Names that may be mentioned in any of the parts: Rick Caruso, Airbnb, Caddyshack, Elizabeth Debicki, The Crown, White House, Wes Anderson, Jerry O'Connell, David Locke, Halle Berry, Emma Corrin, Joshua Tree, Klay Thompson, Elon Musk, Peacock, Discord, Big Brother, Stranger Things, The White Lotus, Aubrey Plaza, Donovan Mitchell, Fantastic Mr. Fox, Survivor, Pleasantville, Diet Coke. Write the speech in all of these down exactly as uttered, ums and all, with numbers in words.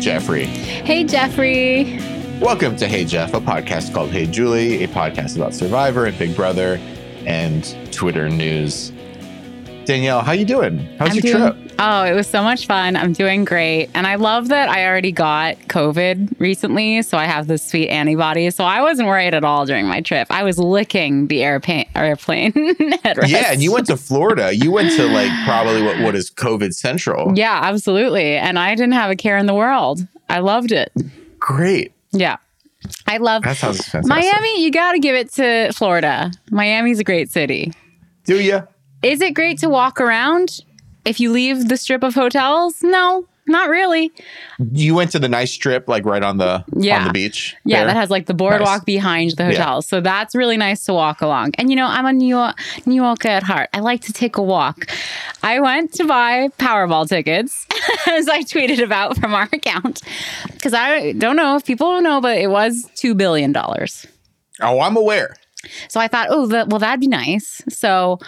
Jeffrey. Hey, Jeffrey. Welcome to Hey Jeff, a podcast called Hey Julie, a podcast about Survivor and Big Brother and Twitter news. Danielle, how you doing? How's I'm your doing, trip? Oh, it was so much fun. I'm doing great. And I love that I already got COVID recently, so I have this sweet antibody. So I wasn't worried at all during my trip. I was licking the airpa- airplane headrest. Yeah, and you went to Florida. You went to like probably what, what is COVID Central. Yeah, absolutely. And I didn't have a care in the world. I loved it. Great. Yeah. I love that sounds fantastic. Miami, you got to give it to Florida. Miami's a great city. Do ya? Is it great to walk around if you leave the strip of hotels? No, not really. You went to the nice strip, like right on the yeah. on the beach. Yeah, there. That has like the boardwalk nice. Behind the hotel. Yeah. So that's really nice to walk along. And you know, I'm a New York, New Yorker at heart. I like to take a walk. I went to buy Powerball tickets, as I tweeted about from our account, because I don't know if people don't know, but it was two billion dollars. Oh, I'm aware. So I thought, oh, the, well, that'd be nice. So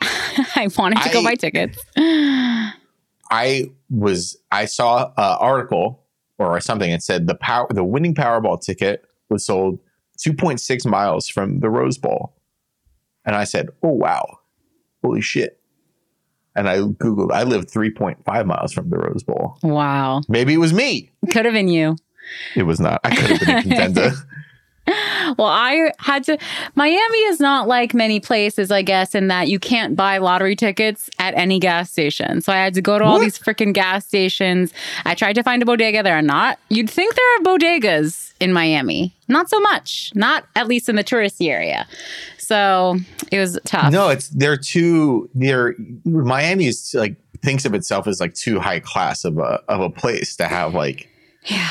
I wanted to I, go buy tickets. I was, I saw an article or something that said the power, the winning Powerball ticket was sold two point six miles from the Rose Bowl. And I said, oh, wow, holy shit. And I Googled, I lived three point five miles from the Rose Bowl. Wow. Maybe it was me. Could have been you. It was not. I could have been a contender. Well, I had to. Miami is not like many places, I guess, in that you can't buy lottery tickets at any gas station. So I had to go to all what? these freaking gas stations. I tried to find a bodega. There are not. You'd think there are bodegas in Miami. Not so much. Not at least in the touristy area. So it was tough. No, it's they're too. They're Miami is like thinks of itself as like too high class of a of a place to have like. Yeah.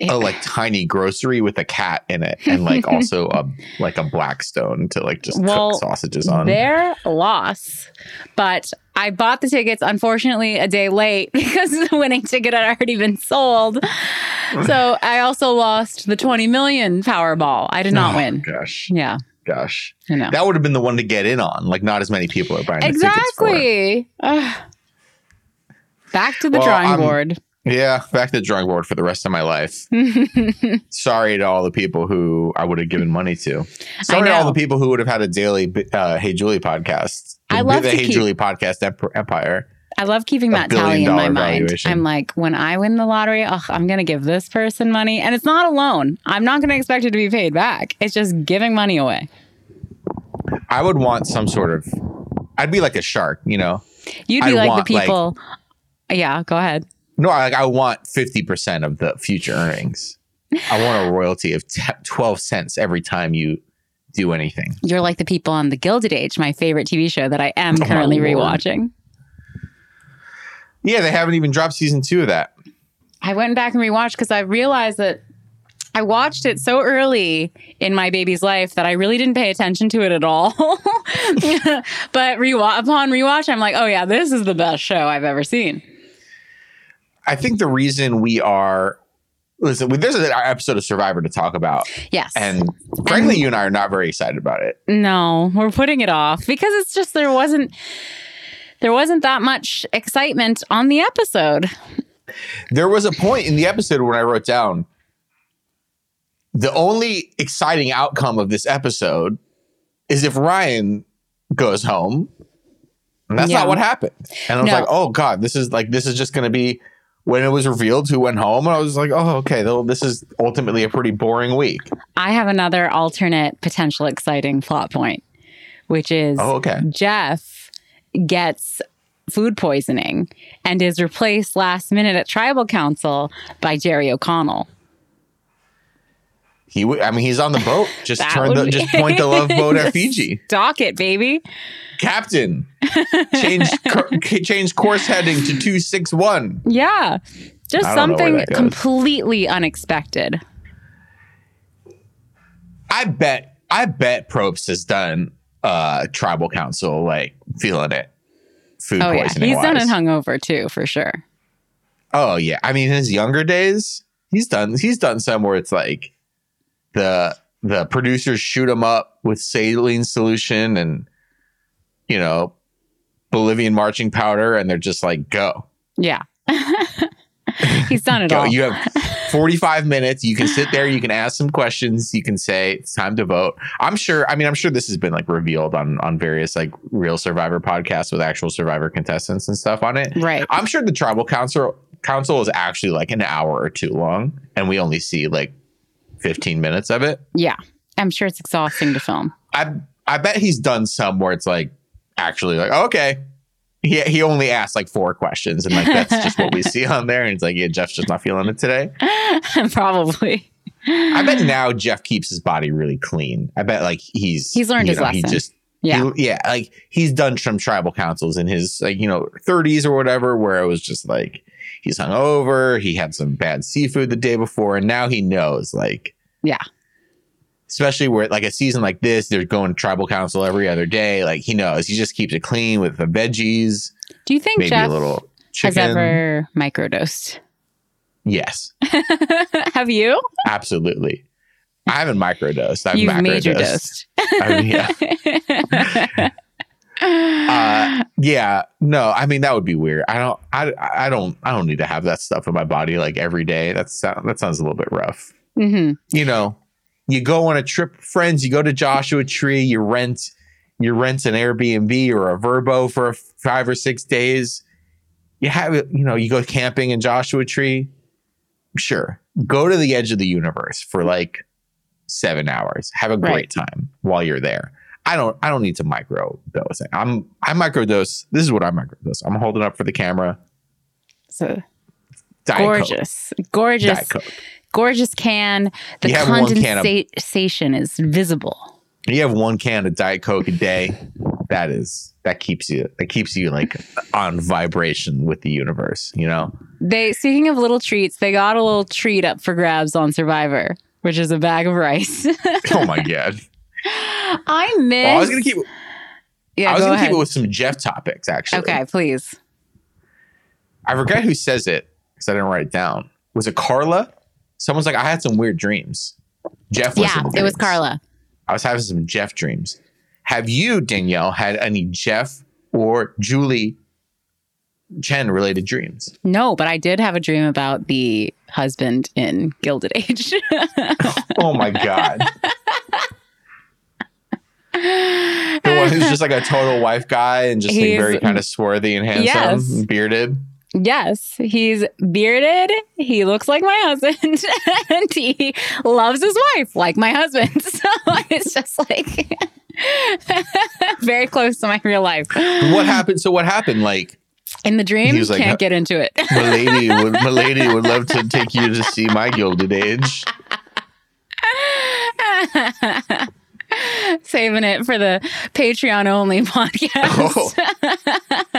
A like tiny grocery with a cat in it, and like also a like a Blackstone to like just well, cook sausages on. Their loss, but I bought the tickets unfortunately a day late because the winning ticket had already been sold. So I also lost the twenty million Powerball. I did not oh, win. Gosh, yeah, gosh, I know. That would have been the one to get in on. Like not as many people are buying exactly. The tickets for. Back to the well, drawing I'm, board. Yeah, back to the drawing board for the rest of my life. Sorry to all the people who I would have given money to. Sorry to all the people who would have had a daily uh, Hey Julie podcast. I love the Hey keep, Julie podcast empire. I love keeping that tally in my mind. Valuation. I'm like, when I win the lottery, ugh, I'm going to give this person money. And it's not a loan. I'm not going to expect it to be paid back. It's just giving money away. I would want some sort of, I'd be like a shark, you know? You'd be I'd like want, the people. Like, yeah, go ahead. No, I, I want fifty percent of the future earnings. I want a royalty of twelve cents every time you do anything. You're like the people on The Gilded Age, my favorite T V show that I am oh currently rewatching. Yeah, they haven't even dropped season two of that. I went back and rewatched because I realized that I watched it so early in my baby's life that I really didn't pay attention to it at all. But re- upon rewatch, I'm like, oh yeah, this is the best show I've ever seen. I think the reason we are, listen, there's an episode of Survivor to talk about. Yes. And frankly, and you and I are not very excited about it. No, we're putting it off because it's just, there wasn't, there wasn't that much excitement on the episode. There was a point in the episode when I wrote down the only exciting outcome of this episode is if Ryan goes home. And that's yeah. not what happened. And I was no. like, oh God, this is like, this is just going to be, when it was revealed who went home, and I was like, oh, okay, this is ultimately a pretty boring week. I have another alternate potential exciting plot point, which is oh, okay. Jeff gets food poisoning and is replaced last minute at tribal council by Jerry O'Connell. He, w- I mean, he's on the boat. Just turn the, be- just point the love boat at Fiji. Dock it, baby. Captain, change cor- change course heading to two six one. Yeah, just something completely unexpected. I bet, I bet Probst has done uh, tribal council, like feeling it. Food oh, poisoning. Yeah. He's done it hungover too, for sure. Oh yeah, I mean, in his younger days, he's done he's done some where it's like. The the producers shoot him up with saline solution and, you know, Bolivian marching powder, and they're just like, go. Yeah. He's done it go, all. You have forty-five minutes. You can sit there. You can ask some questions. You can say it's time to vote. I'm sure. I mean, I'm sure this has been like revealed on on various like real Survivor podcasts with actual Survivor contestants and stuff on it. Right. I'm sure the tribal council council is actually like an hour or two long, and we only see like fifteen minutes of it. Yeah, I'm sure it's exhausting to film. I I bet he's done some where it's like actually like oh, okay. He he only asked like four questions, and like that's just what we see on there. And it's like, yeah, Jeff's just not feeling it today. Probably. I bet now Jeff keeps his body really clean. I bet like he's he's learned his know, lesson. He just yeah he, yeah like he's done some tribal councils in his like you know thirties or whatever, where it was just like he's hungover, he had some bad seafood the day before, and now he knows like yeah. Especially where like a season like this, they're going to tribal council every other day. Like he knows, he just keeps it clean with the veggies. Do you think maybe Jeff a little chicken. Has ever microdosed? Yes. Have you? Absolutely. I haven't microdosed. I've You've macrodosed. I mean, yeah. uh, yeah. No, I mean that would be weird. I don't. I. I don't. I don't need to have that stuff in my body like every day. That sound, That sounds a little bit rough. Mm-hmm. You know. You go on a trip, friends. You go to Joshua Tree. You rent, you rent an Airbnb or a Vrbo for five or six days. You have, you know, you go camping in Joshua Tree. Sure, go to the edge of the universe for like seven hours. Have a great right. time while you're there. I don't, I don't need to microdose. I'm, I microdose. This is what I microdose. I'm holding up for the camera. So Diet gorgeous, Coke. gorgeous. Diet Coke. Gorgeous can. The condensation is visible. You have one can of Diet Coke a day. That is that keeps you that keeps you like on vibration with the universe. You know. They speaking of little treats, they got a little treat up for grabs on Survivor, which is a bag of rice. Oh my god! I miss. Well, I was gonna keep. Yeah, I was go gonna ahead. keep it with some Jeff topics. Actually, okay, please. I forget who says it because I didn't write it down. Was it Carla? Someone's like, I had some weird dreams. Jeff was Yeah, it was Carla. I was having some Jeff dreams. Have you, Danielle, had any Jeff or Julie Chen related dreams? No, but I did have a dream about the husband in Gilded Age. Oh, my God. The one who's just like a total wife guy and just like very kind of swarthy and handsome, yes. and bearded. Yes, he's bearded. He looks like my husband, and he loves his wife like my husband. So it's just like very close to my real life. What happened? So what happened? Like in the dream, you like, can't get into it. Milady would, Milady would love to take you to see my Gilded Age. Saving it for the Patreon only podcast. Oh.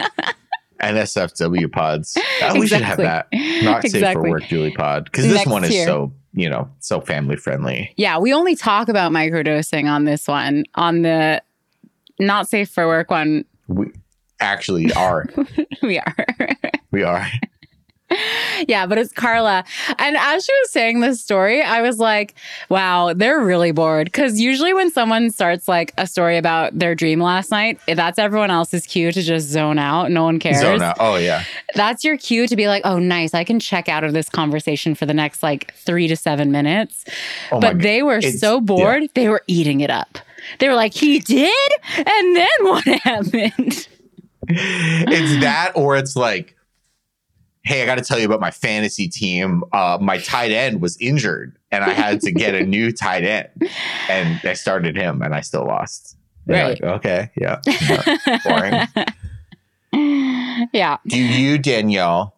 N S F W pods. Oh, we exactly. should have that. Not exactly. Safe for work, Julie pod. Because this Next one is year. so, you know, so family friendly. Yeah, we only talk about microdosing on this one. On the not safe for work one. We actually are. we are. we are. Yeah, but it's Carla. And as she was saying this story, I was like, wow, they're really bored. Because usually when someone starts like a story about their dream last night, that's everyone else's cue to just zone out. No one cares. Zone out. Oh, yeah. That's your cue to be like, oh, nice. I can check out of this conversation for the next like three to seven minutes. Oh, but they were it's, so bored. Yeah. They were eating it up. They were like, he did? And then what happened? It's that or it's like, hey, I got to tell you about my fantasy team. Uh, my tight end was injured, and I had to get a new tight end. And I started him, and I still lost. They're right. Like, okay. Yeah. yeah. Boring. Yeah. Do you, Danielle,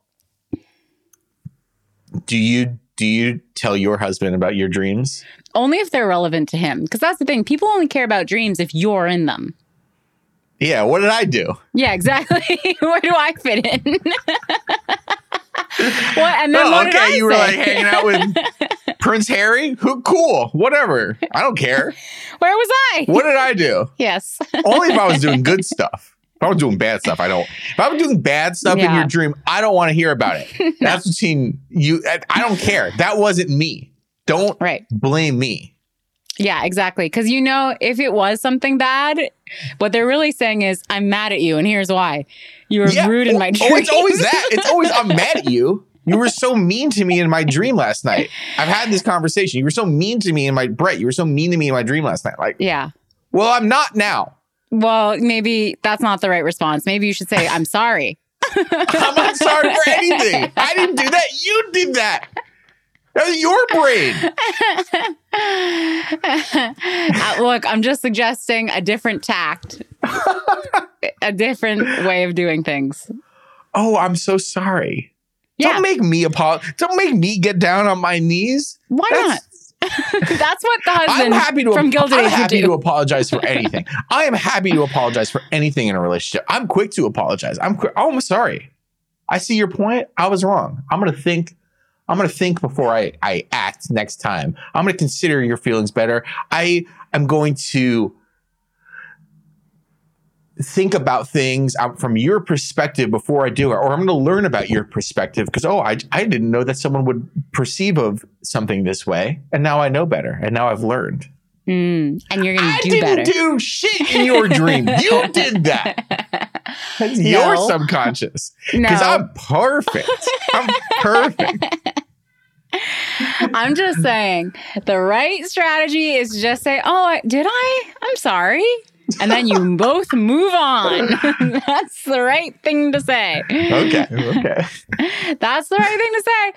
do you do you tell your husband about your dreams? Only if they're relevant to him. Because that's the thing. People only care about dreams if you're in them. Yeah, what did I do? Yeah, exactly. Where do I fit in? What? And then oh, what okay, did I you say? Were like hanging out with Prince Harry? Who? Cool, whatever. I don't care. Where was I? What did I do? Yes. Only if I was doing good stuff. If I was doing bad stuff, I don't. If I was doing bad stuff yeah. in your dream, I don't want to hear about it. No. That's between you. I, I don't care. That wasn't me. Don't right. blame me. Yeah, exactly. Because, you know, if it was something bad, what they're really saying is, I'm mad at you. And here's why. You were yeah. rude in my dream. Oh, it's always that. It's always, I'm mad at you. You were so mean to me in my dream last night. I've had this conversation. You were so mean to me in my Brett. You were so mean to me in my dream last night. Like, yeah. Well, I'm not now. Well, maybe that's not the right response. Maybe you should say, I'm sorry. I'm not sorry for anything. I didn't do that. You did that. That was your brain. uh, look, I'm just suggesting a different tact, a different way of doing things. Oh, I'm so sorry. Yeah. Don't make me apologize. Don't make me get down on my knees. Why That's, not? That's what the husband I'm happy to, from Gilded Age I'm happy do. to apologize for anything. I am happy to apologize for anything in a relationship. I'm quick to apologize. I'm quick. Oh, I'm sorry. I see your point. I was wrong. I'm going to think. I'm going to think before I, I act next time. I'm going to consider your feelings better. I am going to think about things from your perspective before I do it. Or I'm going to learn about your perspective because, oh, I, I didn't know that someone would perceive of something this way. And now I know better. And now I've learned. Mm, and you're going to do better. I didn't do shit in your dream. You did that. That's no. your subconscious. Because no. I'm perfect. I'm perfect. I'm just saying the right strategy is to just say, oh, did I? I'm sorry. And then you both move on. That's the right thing to say. Okay. Okay. That's the right thing to say.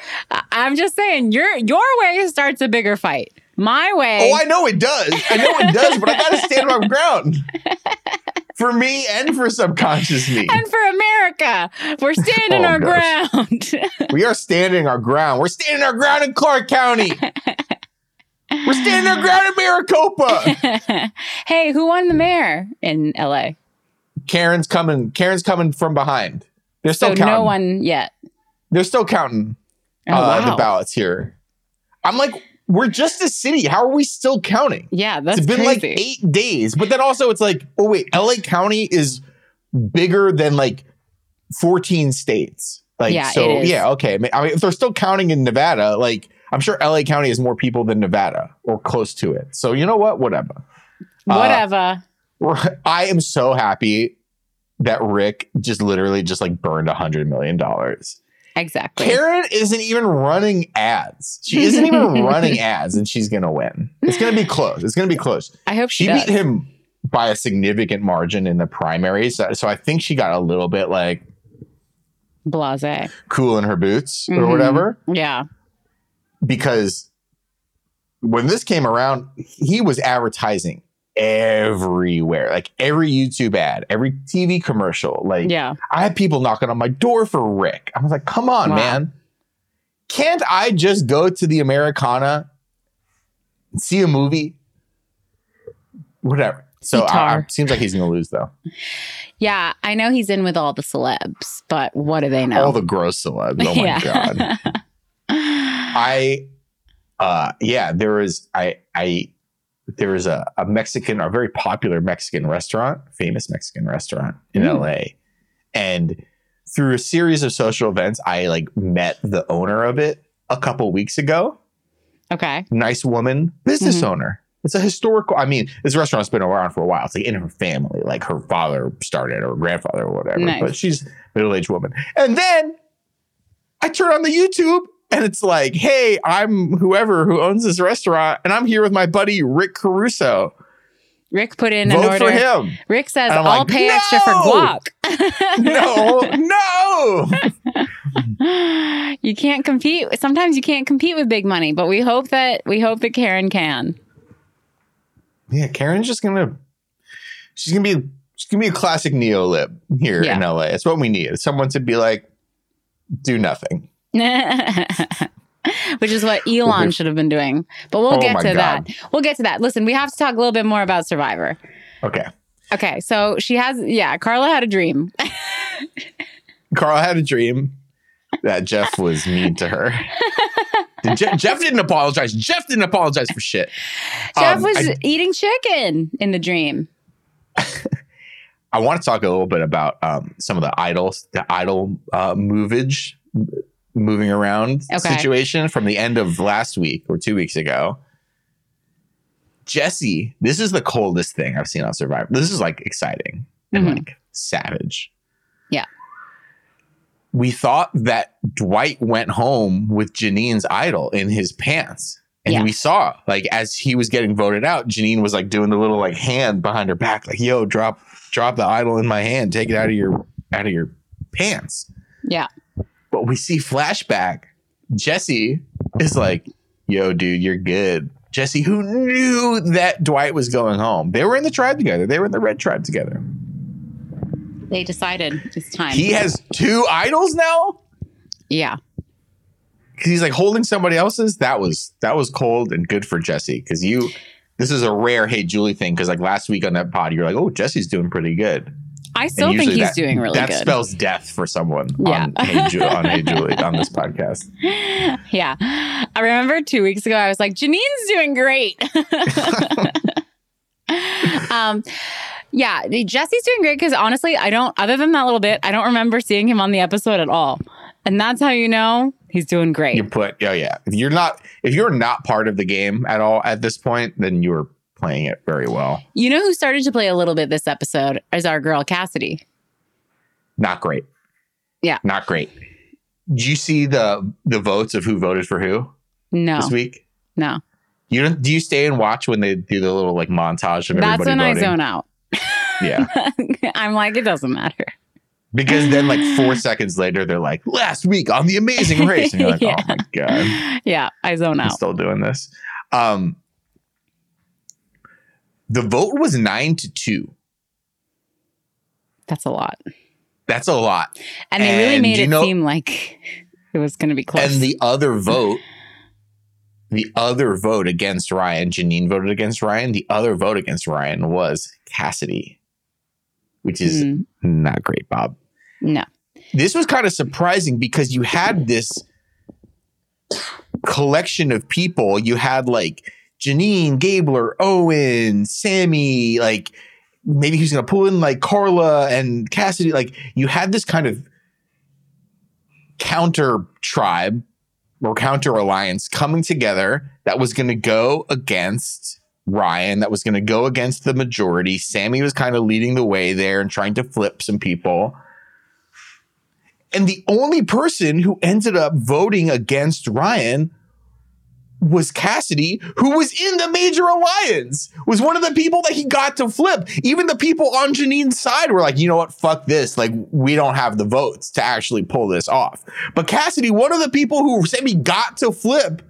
I'm just saying your your way starts a bigger fight. My way. Oh, I know it does. I know it does, but I got to stand my ground. For me and for subconscious me. And for America. We're standing oh, our gosh. ground. We are standing our ground. We're standing our ground in Clark County. We're standing our ground in Maricopa. Hey, who won the mayor in L A? Karen's coming. Karen's coming from behind. They're still so counting. No one yet. They're still counting oh, uh, wow. the ballots here. I'm like... We're just a city. How are we still counting? Yeah, that's It's been crazy. like eight days. But then also it's like, oh, wait, L A County is bigger than like fourteen states. Like, yeah, so yeah, okay. I mean, if they're still counting in Nevada, like I'm sure L A County has more people than Nevada or close to it. So you know what? Whatever. Whatever. Uh, I am so happy that Rick just literally just like burned a hundred million dollars. Exactly. Karen isn't even running ads. She isn't even running ads, and she's going to win. It's going to be close. It's going to be close. I hope she, she does. beat him by a significant margin in the primaries. So, so I think she got a little bit like blasé, cool in her boots mm-hmm. or whatever. Yeah. Because when this came around, he was advertising everywhere, like every YouTube ad, every T V commercial. Like, yeah. I had people knocking on my door for Rick. I was like, come on, wow. man. Can't I just go to the Americana and see a movie? Whatever. So it seems like he's going to lose, though. Yeah, I know he's in with all the celebs, but what do they know? All the gross celebs. Oh, my yeah. God. I, uh, yeah, there was, I, I, There was a, a Mexican, a very popular Mexican restaurant, famous Mexican restaurant in mm. L A. And through a series of social events, I like met the owner of it a couple weeks ago. Okay. Nice woman, business mm-hmm. owner. It's a historical, I mean, this restaurant's been around for a while. It's like in her family, like her father started or grandfather or whatever. Nice. But she's a middle-aged woman. And then I turn on the YouTube. And it's like, hey, I'm whoever who owns this restaurant, and I'm here with my buddy Rick Caruso. Rick put in Vote an order. for him. Rick says, I'll like, pay no! extra for guac. No, no. You can't compete. Sometimes you can't compete with big money, but we hope that we hope that Karen can. Yeah, Karen's just gonna she's gonna be she's gonna be a classic neolib here yeah. in L A. It's what we need. Someone to be like, do nothing. Which is what Elon should have been doing. But we'll oh get to God. that. We'll get to that. Listen, we have to talk a little bit more about Survivor. Okay. Okay. So she has, yeah, Carla had a dream. Carla had a dream that Jeff was mean to her. Je- Jeff didn't apologize. Jeff didn't apologize for shit. Jeff um, was I, eating chicken in the dream. I want to talk a little bit about um, some of the idol, the idol uh, movage. moving around okay. situation from the end of last week or two weeks ago. Jesse, this is the coldest thing I've seen on Survivor. This is like exciting mm-hmm. and like savage. Yeah. we thought that Dwight went home with Janine's idol in his pants. And yeah. we saw, like, as he was getting voted out, Janine was, like, doing the little, like, hand behind her back. Like, yo, drop drop the idol in my hand. Take it out of your out of your pants. Yeah. But we see flashback. Jesse is like, yo, dude, you're good. Jesse, who knew that Dwight was going home. They were in the tribe together. They were in the red tribe together. They decided it's time. He has two idols now? Yeah. Because he's like holding somebody else's. That was that was cold and good for Jesse. Because you, this is a rare Hey Julie thing. Because like last week on that pod, you're like, oh, Jesse's doing pretty good. I still think he's that, doing really that good. That spells death for someone yeah. on, hey Ju- on Hey Julie on this podcast. Yeah. I remember two weeks ago, I was like, Janine's doing great. um, yeah, Jesse's doing great because honestly, I don't, other than that little bit, I don't remember seeing him on the episode at all. And that's how you know he's doing great. You put, oh yeah. If you're not, if you're not part of the game at all at this point, then you're playing it very well. You know who started to play a little bit this episode is our girl Cassidy. Not great. Yeah. Not great. Did you see the the votes of who voted for who? No. This week? No. You don't, do you stay and watch when they do the little like montage of That's everybody voting? That's when I zone out. Yeah. I'm like, it doesn't matter. Because then like four seconds later, they're like, last week on The Amazing Race. And you're like, yeah. oh my God. Yeah, I zone out. I'm still doing this. Um, the vote was nine to two. That's a lot. That's a lot. And they really and made it know, seem like it was going to be close. And the other vote, the other vote against Ryan, Janine voted against Ryan. The other vote against Ryan was Cassidy, which is mm. not great, Bob. No. This was kind of surprising because you had this collection of people. You had like Janine, Gabler, Owen, Sammy, like maybe he's going to pull in like Carla and Cassidy. Like you had this kind of counter tribe or counter alliance coming together that was going to go against Ryan, that was going to go against the majority. Sammy was kind of leading the way there and trying to flip some people. And the only person who ended up voting against Ryan was Cassidy, who was in the major alliance, was one of the people that he got to flip. Even the people on Janine's side were like, you know what, fuck this. Like, we don't have the votes to actually pull this off. But Cassidy, one of the people who Sammy got to flip,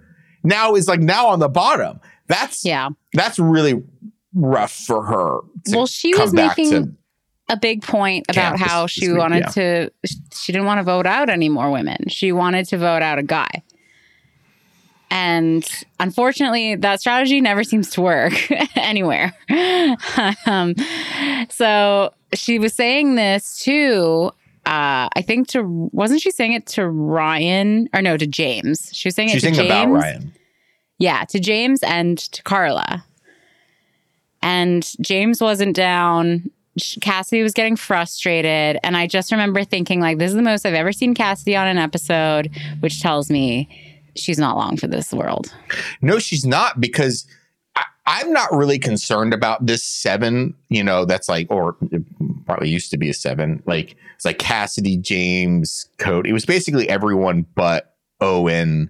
now is like now on the bottom. That's yeah. That's really rough for her. Well, she was making a big point about how she wanted yeah. to. She didn't want to vote out any more women. She wanted to vote out a guy, and unfortunately, that strategy never seems to work anywhere. um, so she was saying this to. Uh, I think to wasn't she saying it to Ryan or no to James? She was saying She's it to James about Ryan. Yeah, to James and to Carla. And James wasn't down. Cassidy was getting frustrated. And I just remember thinking, like, this is the most I've ever seen Cassidy on an episode, which tells me she's not long for this world. No, she's not, because I, I'm not really concerned about this seven, you know, that's like, or it probably used to be a seven. Like, it's like Cassidy, James, Cody. It was basically everyone but Owen,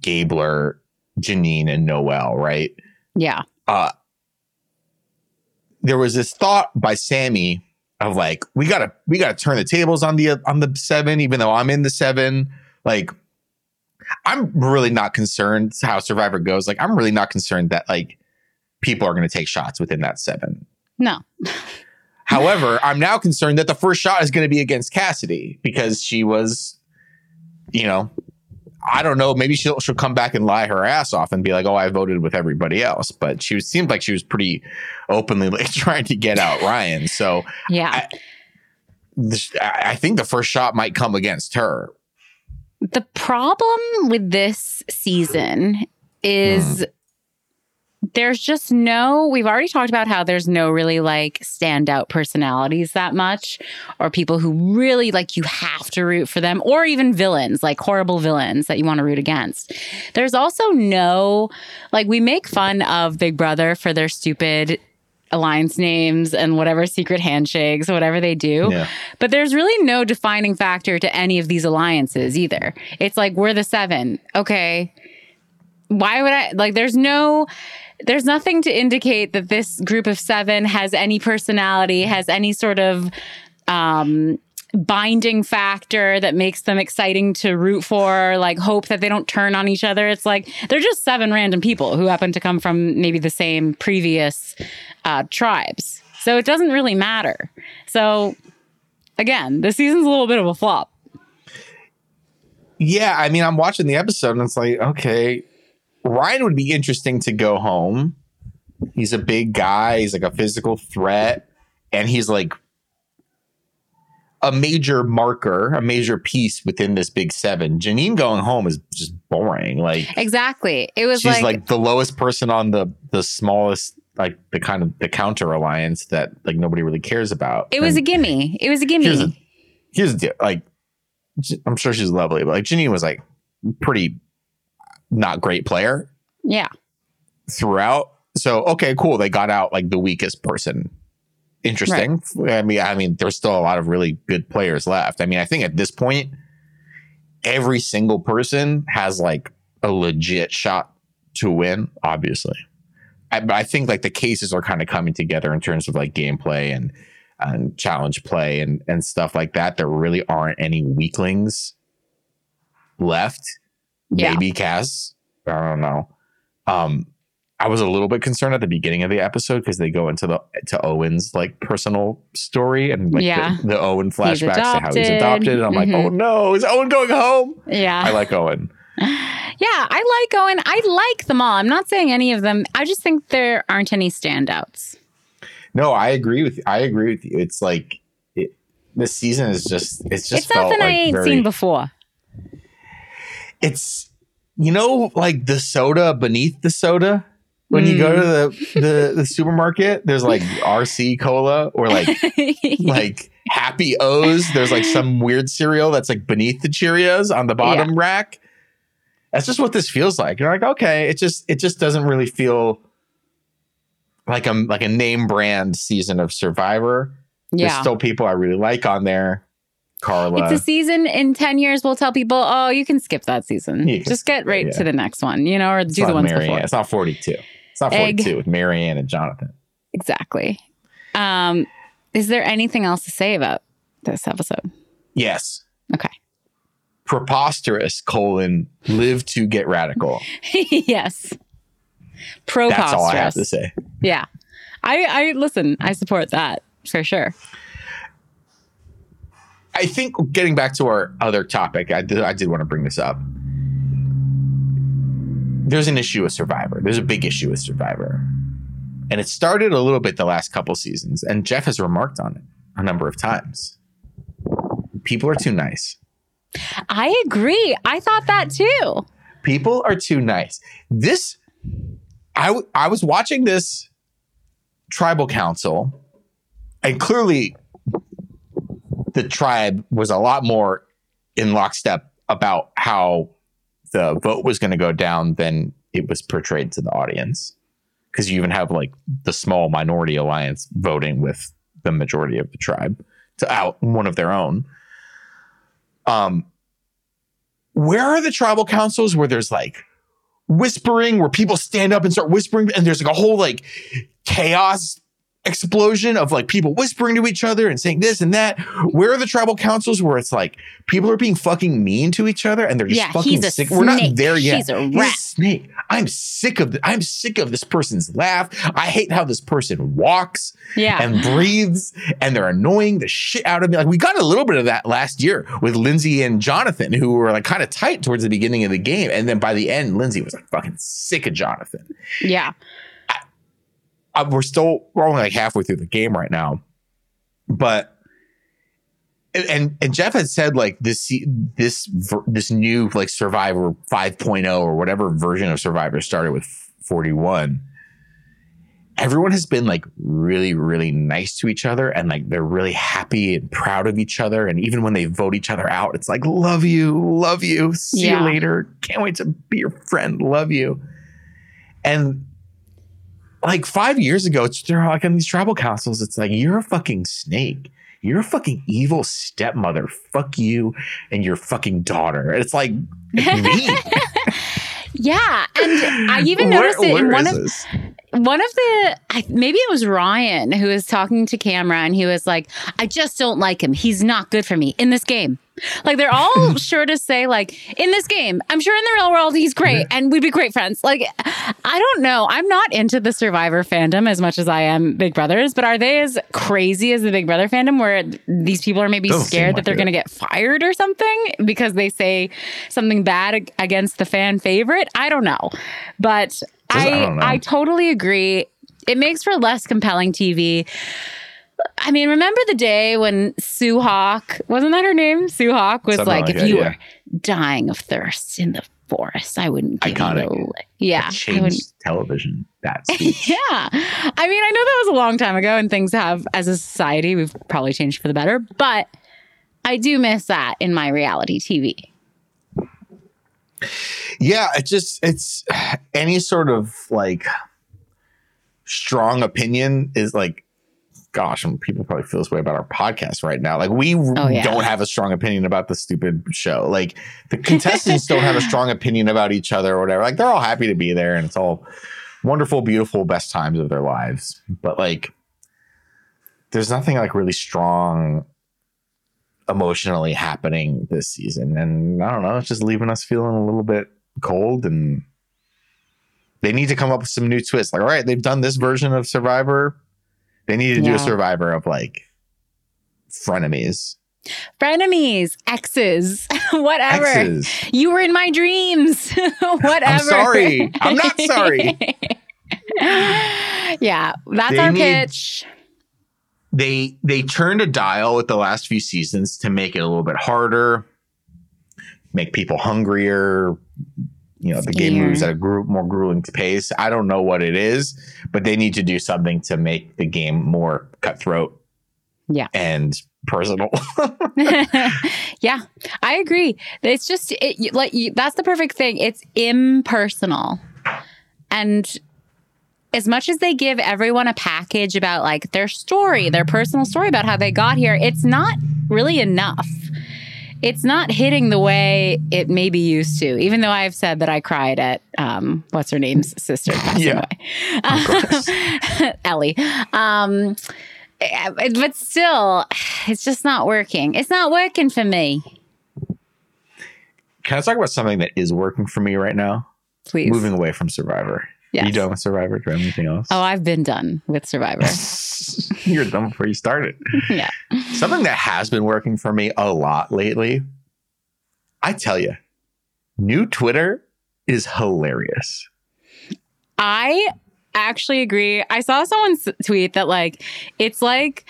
Gabler, Janine, and Noel, right? Yeah. Uh, there was this thought by Sammy of like, we gotta we gotta turn the tables on the on the seven, even though I'm in the seven. Like, I'm really not concerned how Survivor goes. Like, I'm really not concerned that like people are gonna take shots within that seven. No. However, I'm now concerned that the first shot is gonna be against Cassidy because she was, you know. I don't know. Maybe she'll she'll come back and lie her ass off and be like, "Oh, I voted with everybody else." But she was, seemed like she was pretty openly like trying to get out Ryan. So yeah, I, this, I think the first shot might come against her. The problem with this season is mm. there's just no. We've already talked about how there's no really like standout personalities that much, or people who really like you have to root for them, or even villains, like horrible villains that you want to root against. There's also no, like, we make fun of Big Brother for their stupid alliance names and whatever secret handshakes, whatever they do. Yeah. But there's really no defining factor to any of these alliances either. It's like, we're the seven. Okay. Why would I, like, there's no, there's nothing to indicate that this group of seven has any personality, has any sort of um, binding factor that makes them exciting to root for, like hope that they don't turn on each other. It's like, they're just seven random people who happen to come from maybe the same previous uh, tribes. So it doesn't really matter. So again, the season's a little bit of a flop. Yeah, I mean, I'm watching the episode and it's like, okay, Ryan would be interesting to go home. He's a big guy. He's like a physical threat. And he's like a major marker, a major piece within this big seven. Janine going home is just boring. Like, exactly. It was she's like, like the lowest person on the the smallest, like the kind of the counter alliance that like nobody really cares about. It was and a gimme. It was a gimme. Here's, a, here's the deal. Like, I'm sure she's lovely, but like Janine was like pretty not great player. Yeah. Throughout. So, okay, cool. They got out like the weakest person. Interesting. Right. I mean, I mean, there's still a lot of really good players left. I mean, I think at this point, every single person has like a legit shot to win, obviously. I, but I think like the cases are kind of coming together in terms of like gameplay and and challenge play and, and stuff like that. There really aren't any weaklings left. Yeah. Maybe Cass. I don't know. Um, I was a little bit concerned at the beginning of the episode because they go into the to Owen's like personal story and like yeah. the, the Owen flashbacks to how he's adopted. And I'm mm-hmm. like, oh no, is Owen going home? Yeah. I like Owen. Yeah, I like Owen. I like them all. I'm not saying any of them. I just think there aren't any standouts. No, I agree with you. I agree with you. It's like it, this season is just it's just it's felt something like I ain't very, seen before. It's, you know, like the soda beneath the soda. When mm. you go to the, the, the supermarket, there's like R C Cola or like like Happy O's. There's like some weird cereal that's like beneath the Cheerios on the bottom yeah. rack. That's just what this feels like. You're like, okay, it just it just doesn't really feel like a like a name brand season of Survivor. Yeah. There's still people I really like on there. Carla. It's a season in ten years. We'll tell people, oh, you can skip that season. Just get right yeah. to the next one, you know, or it's do the ones Mary before. Ann. It's not forty-two. It's not forty-two Egg. With Marianne and Jonathan. Exactly. Um, is there anything else to say about this episode? Yes. Okay. Preposterous, colon, live to get radical. Yes. Preposterous. That's all I have to say. Yeah. I, I listen, I support that for sure. I think getting back to our other topic, I did, I did want to bring this up. There's an issue with Survivor. There's a big issue with Survivor. And it started a little bit the last couple seasons. And Jeff has remarked on it a number of times. People are too nice. I agree. I thought that too. People are too nice. This, I, w- I was watching this tribal council, and clearly the tribe was a lot more in lockstep about how the vote was going to go down than it was portrayed to the audience. Because you even have like the small minority alliance voting with the majority of the tribe to out one of their own. Um, where are the tribal councils where there's like whispering, where people stand up and start whispering, and there's like a whole like chaos explosion of like people whispering to each other and saying this and that? Where are the tribal councils where it's like people are being fucking mean to each other and they're just yeah, fucking sick? Snake. We're not there yet. He's a rat. He's a snake. I'm sick of th- I'm sick of this person's laugh. I hate how this person walks yeah. and breathes, and they're annoying the shit out of me. Like, we got a little bit of that last year with Lindsay and Jonathan, who were like kind of tight towards the beginning of the game, and then by the end, Lindsay was like fucking sick of Jonathan. Yeah. We're still, we're only like halfway through the game right now, but and and Jeff had said like this this this new like Survivor five point oh or whatever version of Survivor started with forty-one. Everyone has been like really really nice to each other, and like they're really happy and proud of each other, and even when they vote each other out, it's like love you, love you, see yeah. you later, can't wait to be your friend, love you, and like five years ago, it's they're like on these tribal councils. It's like, you're a fucking snake. You're a fucking evil stepmother. Fuck you and your fucking daughter. And it's like, it's me. Yeah. And I even noticed where, it in one of this? one of the, I, maybe it was Ryan who was talking to Cameron and he was like, I just don't like him. He's not good for me in this game. Like, they're all sure to say, like, in this game, I'm sure in the real world, he's great and we'd be great friends. Like, I don't know. I'm not into the Survivor fandom as much as I am Big Brother's, but are they as crazy as the Big Brother fandom where these people are maybe Doesn't scared like that they're going to get fired or something because they say something bad against the fan favorite? I don't know. But I, I, know. I totally agree. It makes for less compelling T V. I mean, remember the day when Sue Hawk, wasn't that her name? Sue Hawk was Something like, like if that, you yeah. were dying of thirst in the forest, I wouldn't give Iconic. you a Yeah. Changed television. That's Yeah. I mean, I know that was a long time ago and things have, as a society, we've probably changed for the better, but I do miss that in my reality T V. Yeah, it just, it's any sort of like strong opinion is like, gosh, and people probably feel this way about our podcast right now. Like, we oh, yeah. don't have a strong opinion about the stupid show. Like, the contestants don't have a strong opinion about each other or whatever. Like, they're all happy to be there and it's all wonderful, beautiful, best times of their lives. But like, there's nothing like really strong emotionally happening this season. And I don't know, it's just leaving us feeling a little bit cold, and they need to come up with some new twists. Like, all right, they've done this version of Survivor. They need to do yeah. a Survivor of like frenemies. Frenemies, exes, whatever. Exes. You were in my dreams, whatever. I'm sorry. I'm not sorry. yeah, that's they our need, pitch. They they turned a dial with the last few seasons to make it a little bit harder, make people hungrier. You know, the game yeah. moves at a gru- more grueling pace. I don't know what it is, but they need to do something to make the game more cutthroat. Yeah. And personal. yeah, I agree. It's just it, like you, that's the perfect thing. It's impersonal. And as much as they give everyone a package about like their story, their personal story about how they got here, it's not really enough. It's not hitting the way it may be used to, even though I've said that I cried at um, what's her name's sister passing yeah. away. Of course. Ellie. Um, but still, it's just not working. It's not working for me. Can I talk about something that is working for me right now? Please. Moving away from Survivor. Yes. Are you done with Survivor? Do you have anything else? Oh, I've been done with Survivor. You were done before you started. Yeah. Something that has been working for me a lot lately, I tell you, new Twitter is hilarious. I actually agree. I saw someone's tweet that like, it's like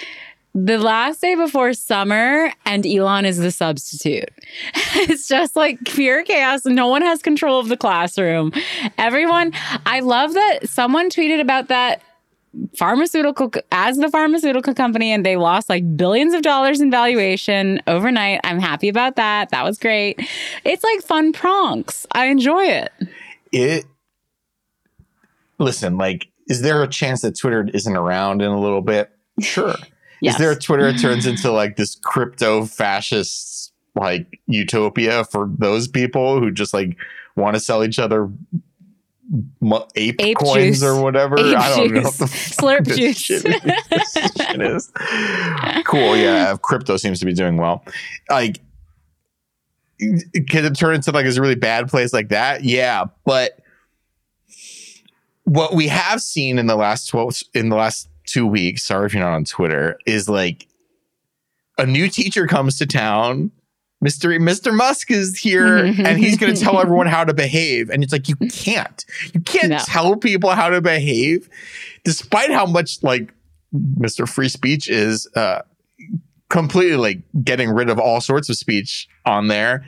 the last day before summer and Elon is the substitute. It's just like pure chaos. No one has control of the classroom. Everyone, I love that someone tweeted about that pharmaceutical as the pharmaceutical company and they lost like billions of dollars in valuation overnight. I'm happy about that. That was great. It's like fun pranks. I enjoy it. It. Listen, like, is there a chance that Twitter isn't around in a little bit? Sure. Yes. Is there a Twitter that turns into like this crypto fascist like utopia for those people who just like want to sell each other mu- ape, ape coins juice. Or whatever? Ape I don't juice. know what the slurp this juice. Shit, this shit is. Cool, yeah. Crypto seems to be doing well. Like, can it turn into like this really bad place like that? Yeah, but what we have seen in the last twelve in the last. two weeks, sorry if you're not on Twitter, is like a new teacher comes to town. Mister Mister Musk is here and he's going to tell everyone how to behave. And it's like, you can't. You can't no. tell people how to behave. Despite how much like Mister Free Speech is uh, completely like getting rid of all sorts of speech on there.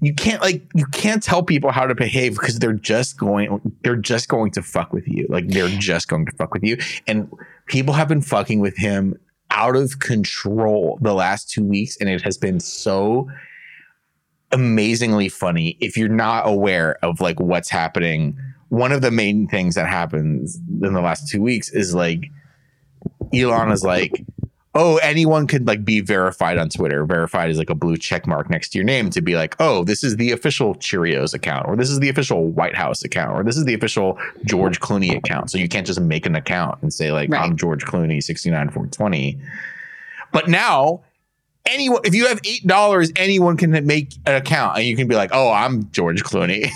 You can't like you can't tell people how to behave because they're just going they're just going to fuck with you. Like they're just going to fuck with you. And people have been fucking with him out of control the last two weeks. And it has been so amazingly funny if you're not aware of like what's happening one of the main things that happens in the last two weeks is like Elon is like, oh, anyone could like be verified on Twitter. Verified is like a blue check mark next to your name to be like, oh, this is the official Cheerios account, or this is the official White House account, or this is the official George Clooney account. So you can't just make an account and say like, right, I'm George Clooney, sixty-nine four twenty. But now anyone, if you have eight dollars, anyone can make an account and you can be like, oh, I'm George Clooney.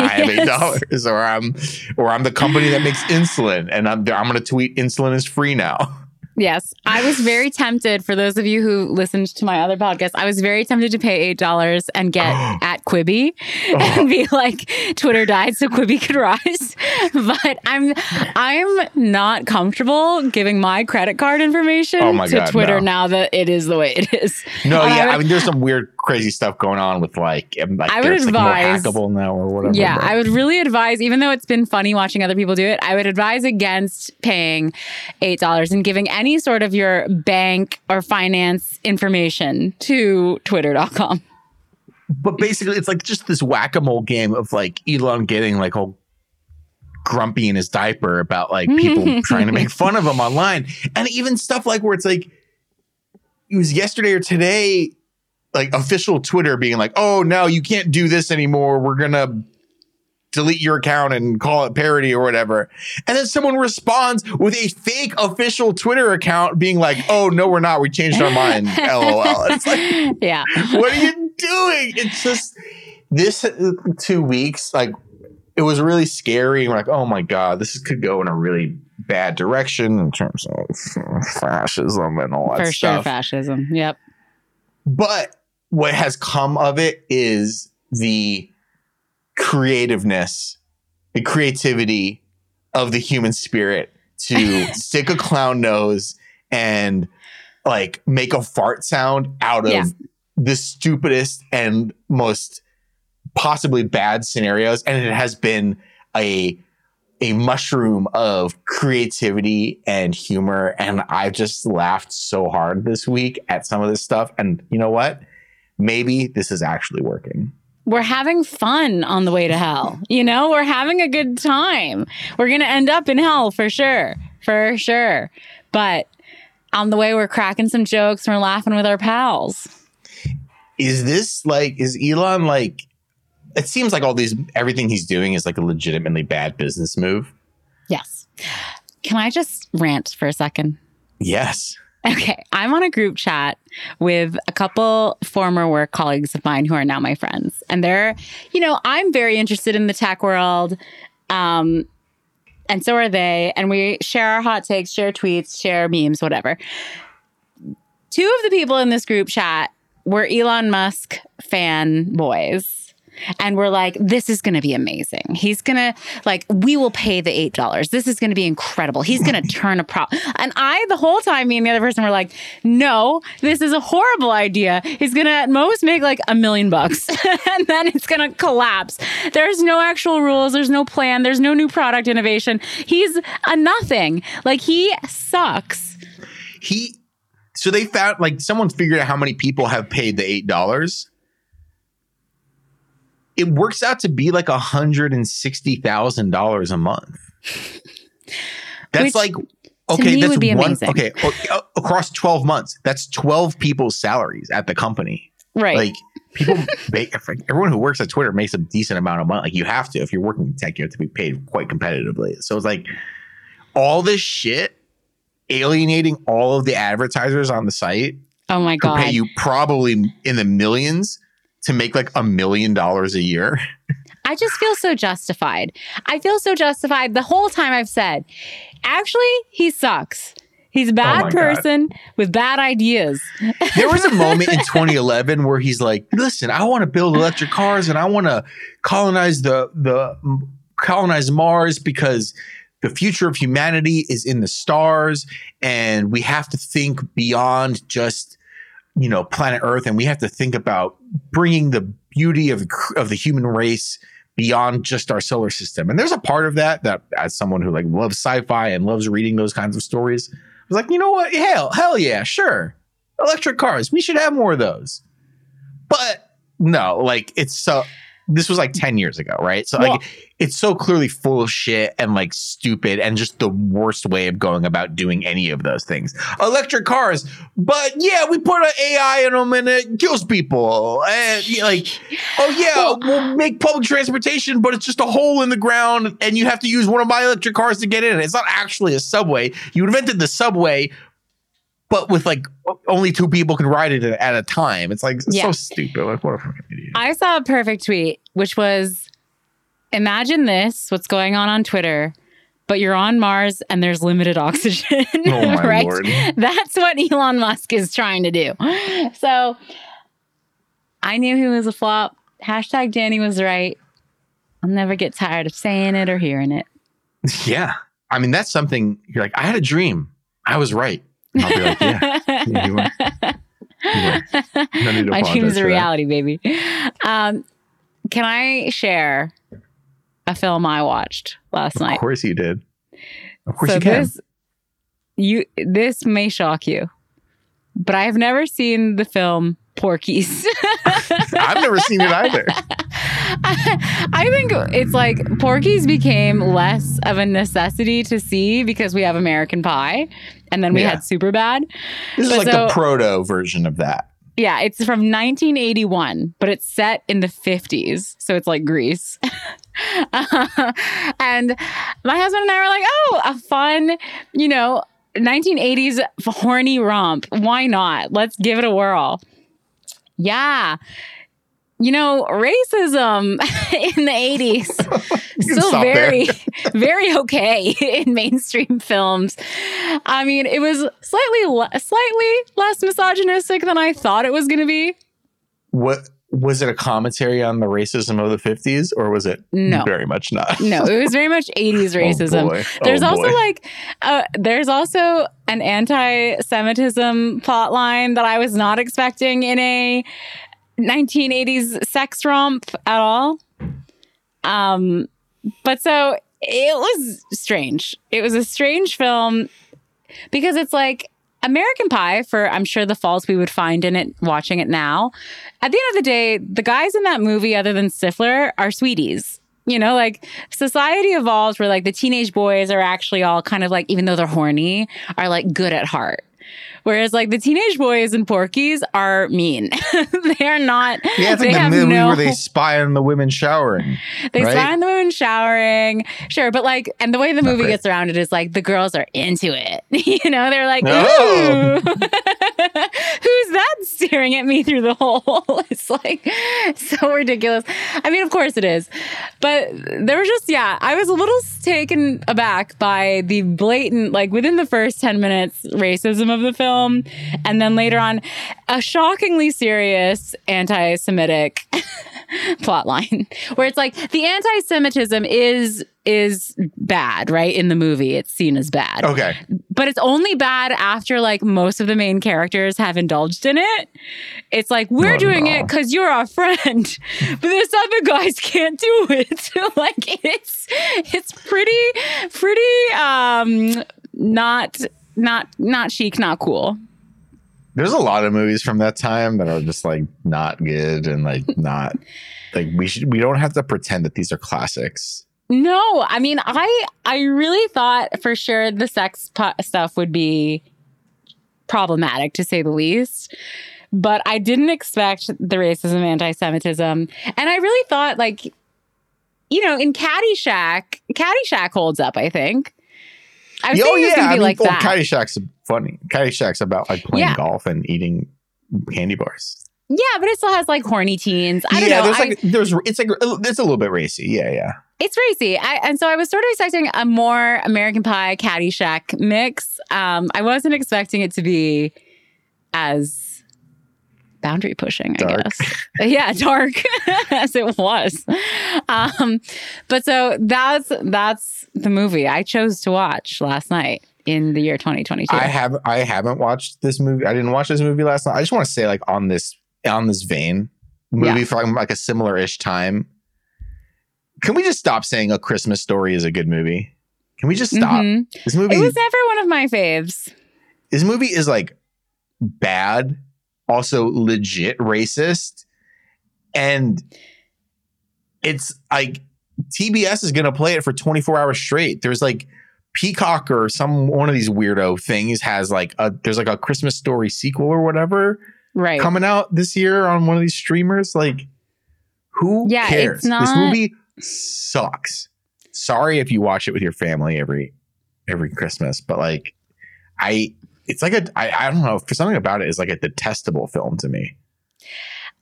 I have eight dollars, yes. or I'm or I'm the company that makes insulin, and I'm I'm going to tweet insulin is free now. Yes. I was very tempted, for those of you who listened to my other podcast, I was very tempted to pay eight dollars and get at Quibi and be like, Twitter died so Quibi could rise. But I'm I'm not comfortable giving my credit card information oh my to God, Twitter no. now that it is the way it is. No, um, yeah. I, would, I mean, there's some weird, crazy stuff going on with like, like I would there's advise, like more hackable now or whatever. Yeah, but I would really advise, even though it's been funny watching other people do it, I would advise against paying eight dollars and giving any any sort of your bank or finance information to twitter dot com. But basically, it's like just this whack-a-mole game of like Elon getting like all grumpy in his diaper about like people trying to make fun of him online. And even stuff like where it's like, it was yesterday or today, like official Twitter being like, oh, no, you can't do this anymore. We're going to delete your account and call it parody or whatever. And then someone responds with a fake official Twitter account being like, oh, no, we're not. We changed our mind. L O L. It's like, yeah. What are you doing? It's just this two weeks, like it was really scary. We're like, oh, my God, this could go in a really bad direction in terms of fascism and all that For stuff. For sure, fascism. Yep. But what has come of it is the creativeness, the creativity of the human spirit to stick a clown nose and like make a fart sound out of yeah. the stupidest and most possibly bad scenarios. And it has been a a mushroom of creativity and humor. And I've just laughed so hard this week at some of this stuff. And you know what? Maybe this is actually working. We're having fun on the way to hell. You know, we're having a good time. We're going to end up in hell for sure. For sure. But on the way, we're cracking some jokes and we're laughing with our pals. Is this like, is Elon like, it seems like all these, everything he's doing is like a legitimately bad business move. Yes. Can I just rant for a second? Yes. Okay, I'm on a group chat with a couple former work colleagues of mine who are now my friends. And they're, you know, I'm very interested in the tech world. Um, and so are they. And we share our hot takes, share tweets, share memes, whatever. Two of the people in this group chat were Elon Musk fanboys. And we're like, this is going to be amazing. He's going to, like, we will pay the eight dollars. This is going to be incredible. He's going to turn a prop. And I, the whole time, me and the other person were like, no, this is a horrible idea. He's going to at most make like a million bucks and then it's going to collapse. There's no actual rules. There's no plan. There's no new product innovation. He's a nothing. Like, he sucks. He, so they found, like, someone figured out how many people have paid the eight dollars. It works out to be like one hundred sixty thousand dollars a month. That's Which, like, okay, that's one. Amazing. Okay, across twelve months, that's twelve people's salaries at the company. Right. Like, people, make, everyone who works at Twitter makes a decent amount of money. Like, you have to, if you're working in tech, you have to be paid quite competitively. So it's like all this shit alienating all of the advertisers on the site. Oh my God. Who pay you probably in the millions to make like a million dollars a year. I just feel so justified. I feel so justified. The whole time I've said, actually, he sucks. He's a bad oh person God. with bad ideas. There was a moment in twenty eleven where he's like, listen, I want to build electric cars and I want to colonize the the colonize Mars because the future of humanity is in the stars and we have to think beyond just, you know, planet Earth, and we have to think about bringing the beauty of of the human race beyond just our solar system. And there's a part of that that, as someone who like loves sci-fi and loves reading those kinds of stories, I was like, you know what? Hell, hell yeah, sure. Electric cars, we should have more of those. But no, like it's so this was like ten years ago, right? So well, like it's so clearly full of shit and like stupid and just the worst way of going about doing any of those things. Electric cars, but yeah, we put an A I in them and it kills people. And you know, like, oh yeah, well, we'll make public transportation, but it's just a hole in the ground and you have to use one of my electric cars to get in. It's not actually a subway. You invented the subway, but with like only two people can ride it at a time. It's like, it's yeah. so stupid. Like, what a fucking idiot. I saw a perfect tweet, which was, imagine this, what's going on on Twitter, but you're on Mars and there's limited oxygen. Oh my right? Lord. That's what Elon Musk is trying to do. So I knew he was a flop. Hashtag Danny was right. I'll never get tired of saying it or hearing it. Yeah. I mean, that's something you're like, I had a dream. I was right. I'll be like, yeah, you were. You were. No need to my dream is a reality, that. Baby. Um, can I share a film I watched last of night? Of course you did. Of course so you can. This, you, this may shock you, but I have never seen the film Porky's. I've never seen it either. I think it's like Porky's became less of a necessity to see because we have American Pie and then we yeah. had Superbad. This but is like so, the proto version of that. Yeah, it's from nineteen eighty-one, but it's set in the fifties. So it's like Greece. uh, and my husband and I were like, oh, a fun, you know, nineteen eighties horny romp. Why not? Let's give it a whirl. Yeah. You know, racism in the eighties, still very, very okay in mainstream films. I mean, it was slightly, le- slightly less misogynistic than I thought it was going to be. What was it? A commentary on the racism of the fifties, or was it? No, very much not. No, it was very much eighties racism. Oh oh there's boy. also like, uh, there's also an anti-Semitism plot line that I was not expecting in a nineteen eighties sex romp at all. Um, but so it was strange. It was a strange film because it's like American Pie, for I'm sure the faults we would find in it watching it now. At the end of the day, the guys in that movie, other than Stifler, are sweeties. You know, like society evolves where like the teenage boys are actually all kind of like, even though they're horny, are like good at heart. Whereas, like, the teenage boys in Porky's are mean. They're not. Yeah, it's like they the movie no, where they spy on the women showering. They right? spy on the women showering. Sure. But, like, and the way the not movie great. gets around it is, like, the girls are into it. You know, they're like, oh. Ooh. Who's that staring at me through the hole? It's, like, so ridiculous. I mean, of course it is. But there was just, yeah, I was a little taken aback by the blatant, like, within the first ten minutes, racism of the film, and then later on a shockingly serious anti-Semitic plot line where it's like the anti-Semitism is is bad, right? In the movie it's seen as bad, okay, but it's only bad after like most of the main characters have indulged in it. It's like we're oh, doing no. it because you're our friend, but this other guys can't do it. Like it's it's pretty pretty um not Not not chic, not cool. There's a lot of movies from that time that are just like not good and like not like we should we don't have to pretend that these are classics. No, I mean, I I really thought for sure the sex po- stuff would be problematic to say the least. But I didn't expect the racism, anti-Semitism. And I really thought like, you know, in Caddyshack, Caddyshack holds up, I think. I was oh, yeah. It was I mean, like well, that. Caddyshack's funny. Caddyshack's about like playing yeah. golf and eating candy bars. Yeah, but it still has like horny teens. I don't yeah, know. There's I, like, there's, it's like, it's a little bit racy. Yeah, yeah. It's racy. I, and so I was sort of expecting a more American Pie, Caddyshack mix. Um, I wasn't expecting it to be as boundary pushing, dark. I guess. Yeah, dark as it was. Um, but so that's that's the movie I chose to watch last night in the year twenty twenty-two. I have I haven't watched this movie. I didn't watch this movie last night. I just want to say like on this on this vein movie yeah. from like a similar-ish time. Can we just stop saying A Christmas Story is a good movie? Can we just stop? Mm-hmm. This movie It was never one of my faves. This movie is like bad. Also legit racist and it's like T B S is going to play it for twenty-four hours straight. There's like Peacock or some one of these weirdo things has like a, there's like a Christmas Story sequel or whatever right. coming out this year on one of these streamers. Like who yeah, cares? It's not... This movie sucks. Sorry if you watch it with your family every, every Christmas, but like I, it's like a, I, I don't know, for something about it is like a detestable film to me.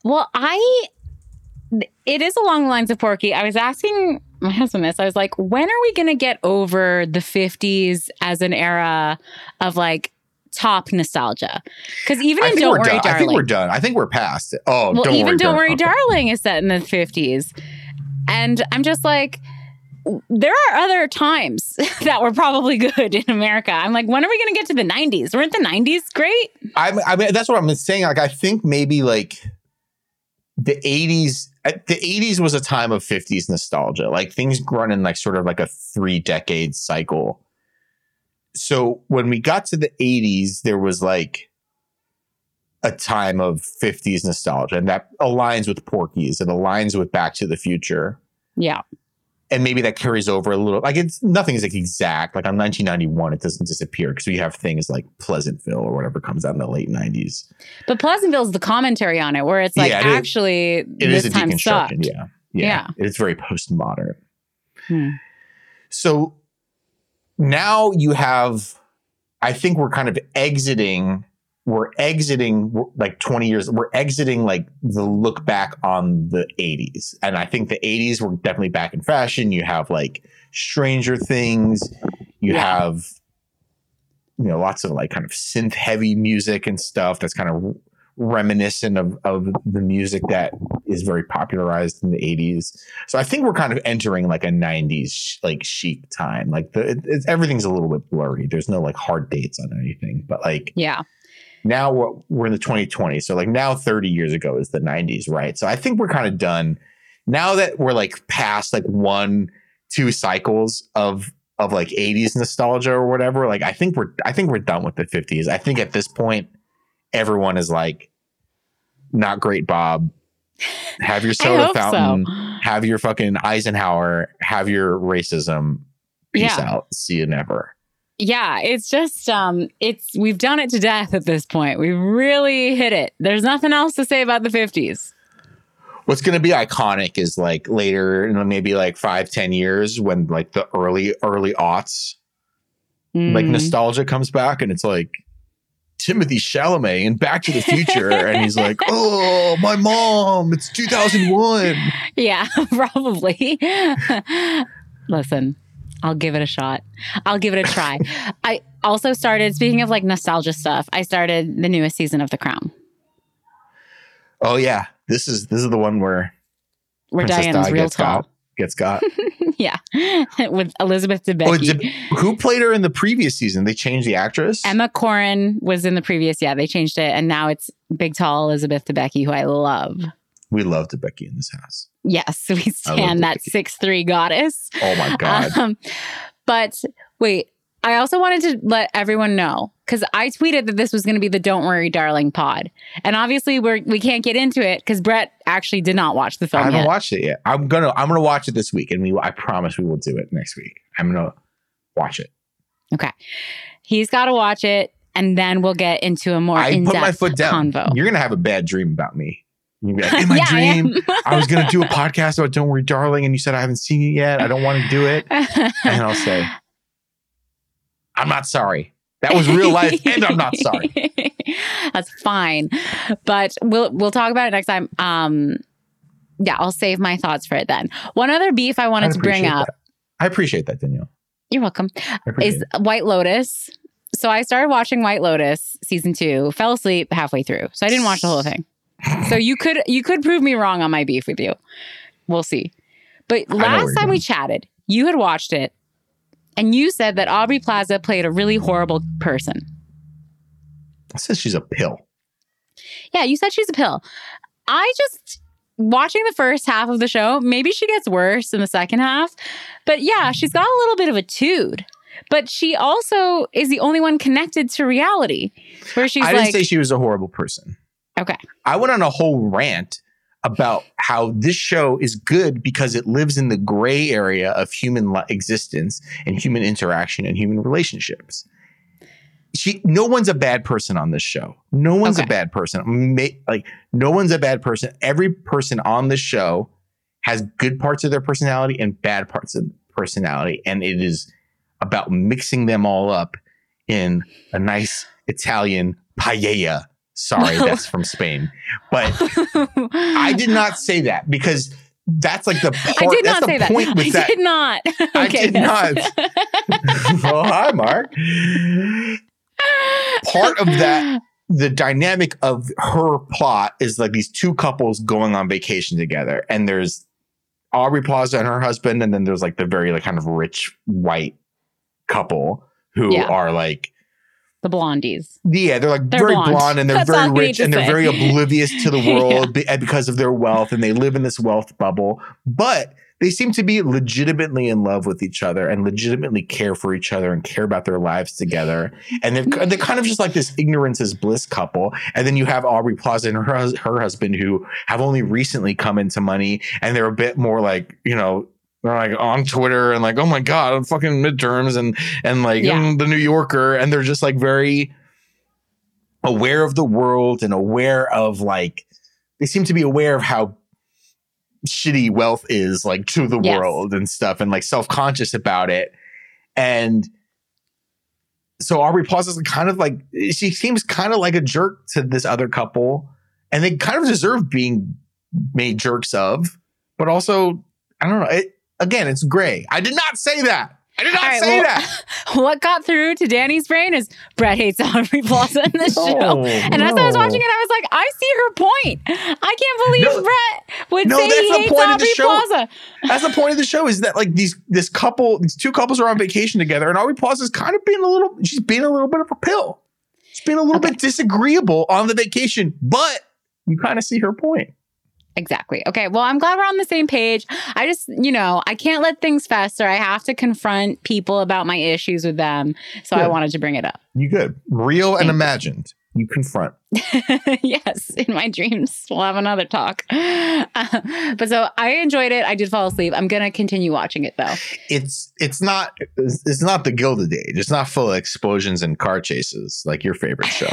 Well, I, it is along the lines of Porky. I was asking my husband this. I was like, when are we going to get over the fifties as an era of like top nostalgia? Because even in Don't Worry, done. Darling. I think we're done. I think we're past it. Oh, well, don't even worry, Don't Worry, okay. Darling is set in the fifties. And I'm just like, there are other times that were probably good in America. I'm like, when are we going to get to the nineties? Weren't the nineties great? I, I mean, that's what I'm saying. Like, I think maybe like the eighties, the eighties was a time of fifties nostalgia. Like things run in like sort of like a three decade cycle. So when we got to the eighties, there was like a time of fifties nostalgia, and that aligns with Porky's. It aligns with Back to the Future. Yeah. And maybe that carries over a little. Like it's nothing is like exact. Like on nineteen ninety-one, it doesn't disappear because we have things like Pleasantville or whatever comes out in the late nineties. But Pleasantville is the commentary on it, where it's like yeah, it actually is, it this is a time sucked. Yeah, yeah, yeah. It's very postmodern. Hmm. So now you have. I think we're kind of exiting. We're exiting like twenty years. We're exiting like the look back on the eighties. And I think the eighties were definitely back in fashion. You have like Stranger Things. You yeah. have, you know, lots of like kind of synth heavy music and stuff that's kind of reminiscent of, of the music that is very popularized in the eighties. So I think we're kind of entering like a nineties like chic time. Like the it, it's, everything's a little bit blurry. There's no like hard dates on anything, but like, yeah. Now we're, we're in the twenty twenties. So like now thirty years ago is the nineties, right? So I think we're kind of done. Now that we're like past like one, two cycles of of like eighties nostalgia or whatever, like I think we're I think we're done with the fifties. I think at this point, everyone is like, not great, Bob. Have your soda fountain. So. Have your fucking Eisenhower. Have your racism. Peace yeah. out. See you never. Yeah, it's just, um, it's we've done it to death at this point. We've really hit it. There's nothing else to say about the fifties. What's going to be iconic is like later, you know, maybe like five, ten years when like the early, early aughts, mm. like nostalgia comes back and it's like Timothy Chalamet and Back to the Future. And he's like, oh, my mom, it's two thousand one. Yeah, probably. Listen. I'll give it a shot. I'll give it a try. I also started, speaking of like nostalgia stuff, I started the newest season of The Crown. Oh yeah. This is this is the one where where Princess Diana's Di real gets tall. Got, gets got. Yeah. With Elizabeth Debicki. Oh, De- who played her in the previous season? They changed the actress? Emma Corrin was in the previous. Yeah, they changed it. And now it's big, tall Elizabeth Debicki, who I love. We love Debicki in this house. Yes, we stand that six three goddess. Oh, my God. Um, but wait, I also wanted to let everyone know, because I tweeted that this was going to be the Don't Worry, Darling pod. And obviously, we're, we can't get into it because Brett actually did not watch the film I haven't yet. watched it yet. I'm going to I'm gonna watch it this week, and we I promise we will do it next week. I'm going to watch it. Okay. He's got to watch it, and then we'll get into a more I in-depth convo. I put my foot down. Convo. You're going to have a bad dream about me. You'd be like, in my yeah, dream, I, I was going to do a podcast about Don't Worry, Darling, and you said I haven't seen it yet. I don't want to do it. And I'll say, I'm not sorry. That was real life, and I'm not sorry. That's fine. But we'll we'll talk about it next time. Um, yeah, I'll save my thoughts for it then. One other beef I wanted I to bring up. That. I appreciate that, Danielle. You're welcome. Is it. White Lotus. So I started watching White Lotus season two, fell asleep halfway through. So I didn't watch the whole thing. So you could you could prove me wrong on my beef with you. We'll see. But last time we chatted, you had watched it, and you said that Aubrey Plaza played a really horrible person. I said she's a pill. Yeah, you said she's a pill. I just, watching the first half of the show, maybe she gets worse in the second half. But yeah, she's got a little bit of a tood. But she also is the only one connected to reality. Where she's I didn't like, say she was a horrible person. Okay. I went on a whole rant about how this show is good because it lives in the gray area of human li- existence and human interaction and human relationships. She, no one's a bad person on this show. No one's okay. a bad person. Like, no one's a bad person. Every person on this show has good parts of their personality and bad parts of personality. And it is about mixing them all up in a nice Italian paella. Sorry, no. That's from Spain. But I did not say that because that's like the part. I did that's not say that. I that. did not. Okay, I did yes. not. Oh, hi, Mark. Part of that, the dynamic of her plot is like these two couples going on vacation together. And there's Aubrey Plaza and her husband. And then there's like the very like kind of rich white couple who yeah. are like. The blondies. Yeah, they're like they're very blonde, blonde and they're That's very rich and they're say. very oblivious to the world yeah. because of their wealth, and they live in this wealth bubble. But they seem to be legitimately in love with each other and legitimately care for each other and care about their lives together. And they're, they're kind of just like this ignorance is bliss couple. And then you have Aubrey Plaza and her, her husband who have only recently come into money, and they're a bit more like, you know, they're like on Twitter and like, oh my God, I'm fucking midterms and and like yeah. mm, the New Yorker. And they're just like very aware of the world and aware of like, they seem to be aware of how shitty wealth is like to the yes. world and stuff, and like self-conscious about it. And so Aubrey Plaza is kind of like, she seems kind of like a jerk to this other couple, and they kind of deserve being made jerks of, but also, I don't know. It, Again, it's gray. I did not say that. I did not right, say well, that. What got through to Danny's brain is Brett hates Aubrey Plaza in this no, show. And no. as I was watching it, I was like, I see her point. I can't believe no, Brett would no, say that's he the hates point Aubrey of the show. Plaza. That's the point of the show, is that like these this couple, these two couples are on vacation together, and Aubrey Plaza is kind of being a little, she's being a little bit of a pill. She's being a little okay. bit disagreeable on the vacation, but you kind of see her point. Exactly. Okay. Well, I'm glad we're on the same page. I just, you know, I can't let things fester. I have to confront people about my issues with them. So good. I wanted to bring it up. You good. Real Thank and imagined. You, you confront. Yes. In my dreams. We'll have another talk. Uh, but so I enjoyed it. I did fall asleep. I'm going to continue watching it though. It's, it's not, it's not The Gilded Age. It's not full of explosions and car chases like your favorite show.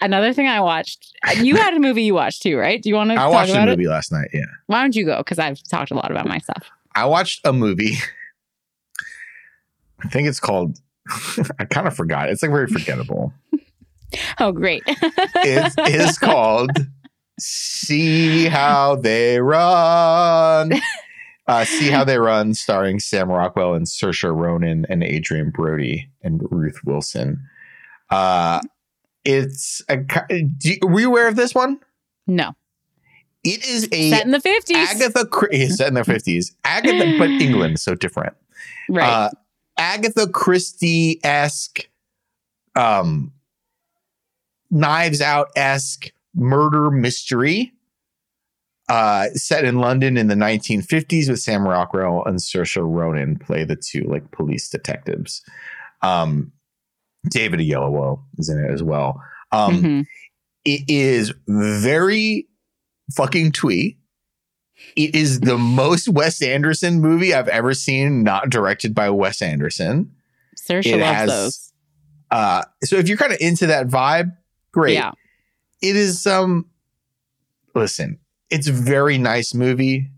Another thing I watched, you had a movie you watched too, right? Do you want to I talk about it? I watched a movie it? last night, yeah. Why don't you go? Because I've talked a lot about my stuff. I watched a movie. I think it's called, I kind of forgot. It's like very forgettable. Oh, great. It is called See How They Run. Uh, See How They Run, starring Sam Rockwell and Saoirse Ronan and Adrian Brody and Ruth Wilson. Uh It's a. Do, were you aware of this one? No. It is a set in the fifties. Agatha Christie set in the fifties. Agatha, but England, so different. Right. Uh, Agatha Christie-esque, um, Knives Out-esque murder mystery. Uh, set in London in the nineteen fifties with Sam Rockwell and Saoirse Ronan play the two like police detectives. Um. David Oyelowo is in it as well. Um, mm-hmm. It is very fucking twee. It is the most Wes Anderson movie I've ever seen, not directed by Wes Anderson. Saoirse loves those. Uh, so if you're kind of into that vibe, great. Yeah. It is, um, listen, it's a very nice movie.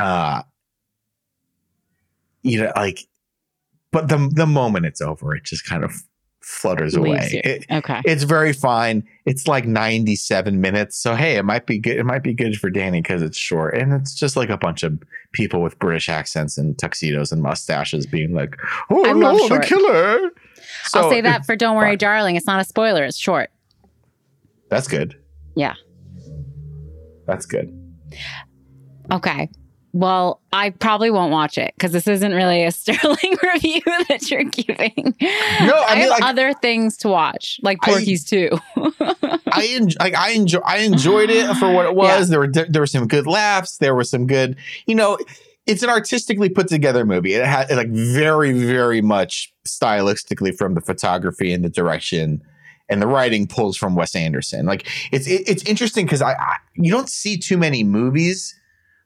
Uh, you know, like, But the the moment it's over, it just kind of flutters away. It, okay, it's very fine. It's like ninety-seven minutes, so hey, it might be good. It might be good for Danny because it's short, and it's just like a bunch of people with British accents and tuxedos and mustaches being like, "Oh I no, the killer!" So I'll say that for "Don't Worry, fine. Darling." It's not a spoiler. It's short. That's good. Yeah, that's good. Okay. Well, I probably won't watch it because this isn't really a sterling review that you're giving. No, I, I mean, have like, other things to watch, like Porky's I, too. I en- like I enjoy I enjoyed it for what it was. Yeah. There were there were some good laughs. There were some good, you know. It's an artistically put together movie. It had like very very much stylistically from the photography and the direction and the writing pulls from Wes Anderson. Like it's it, it's interesting because I, I you don't see too many movies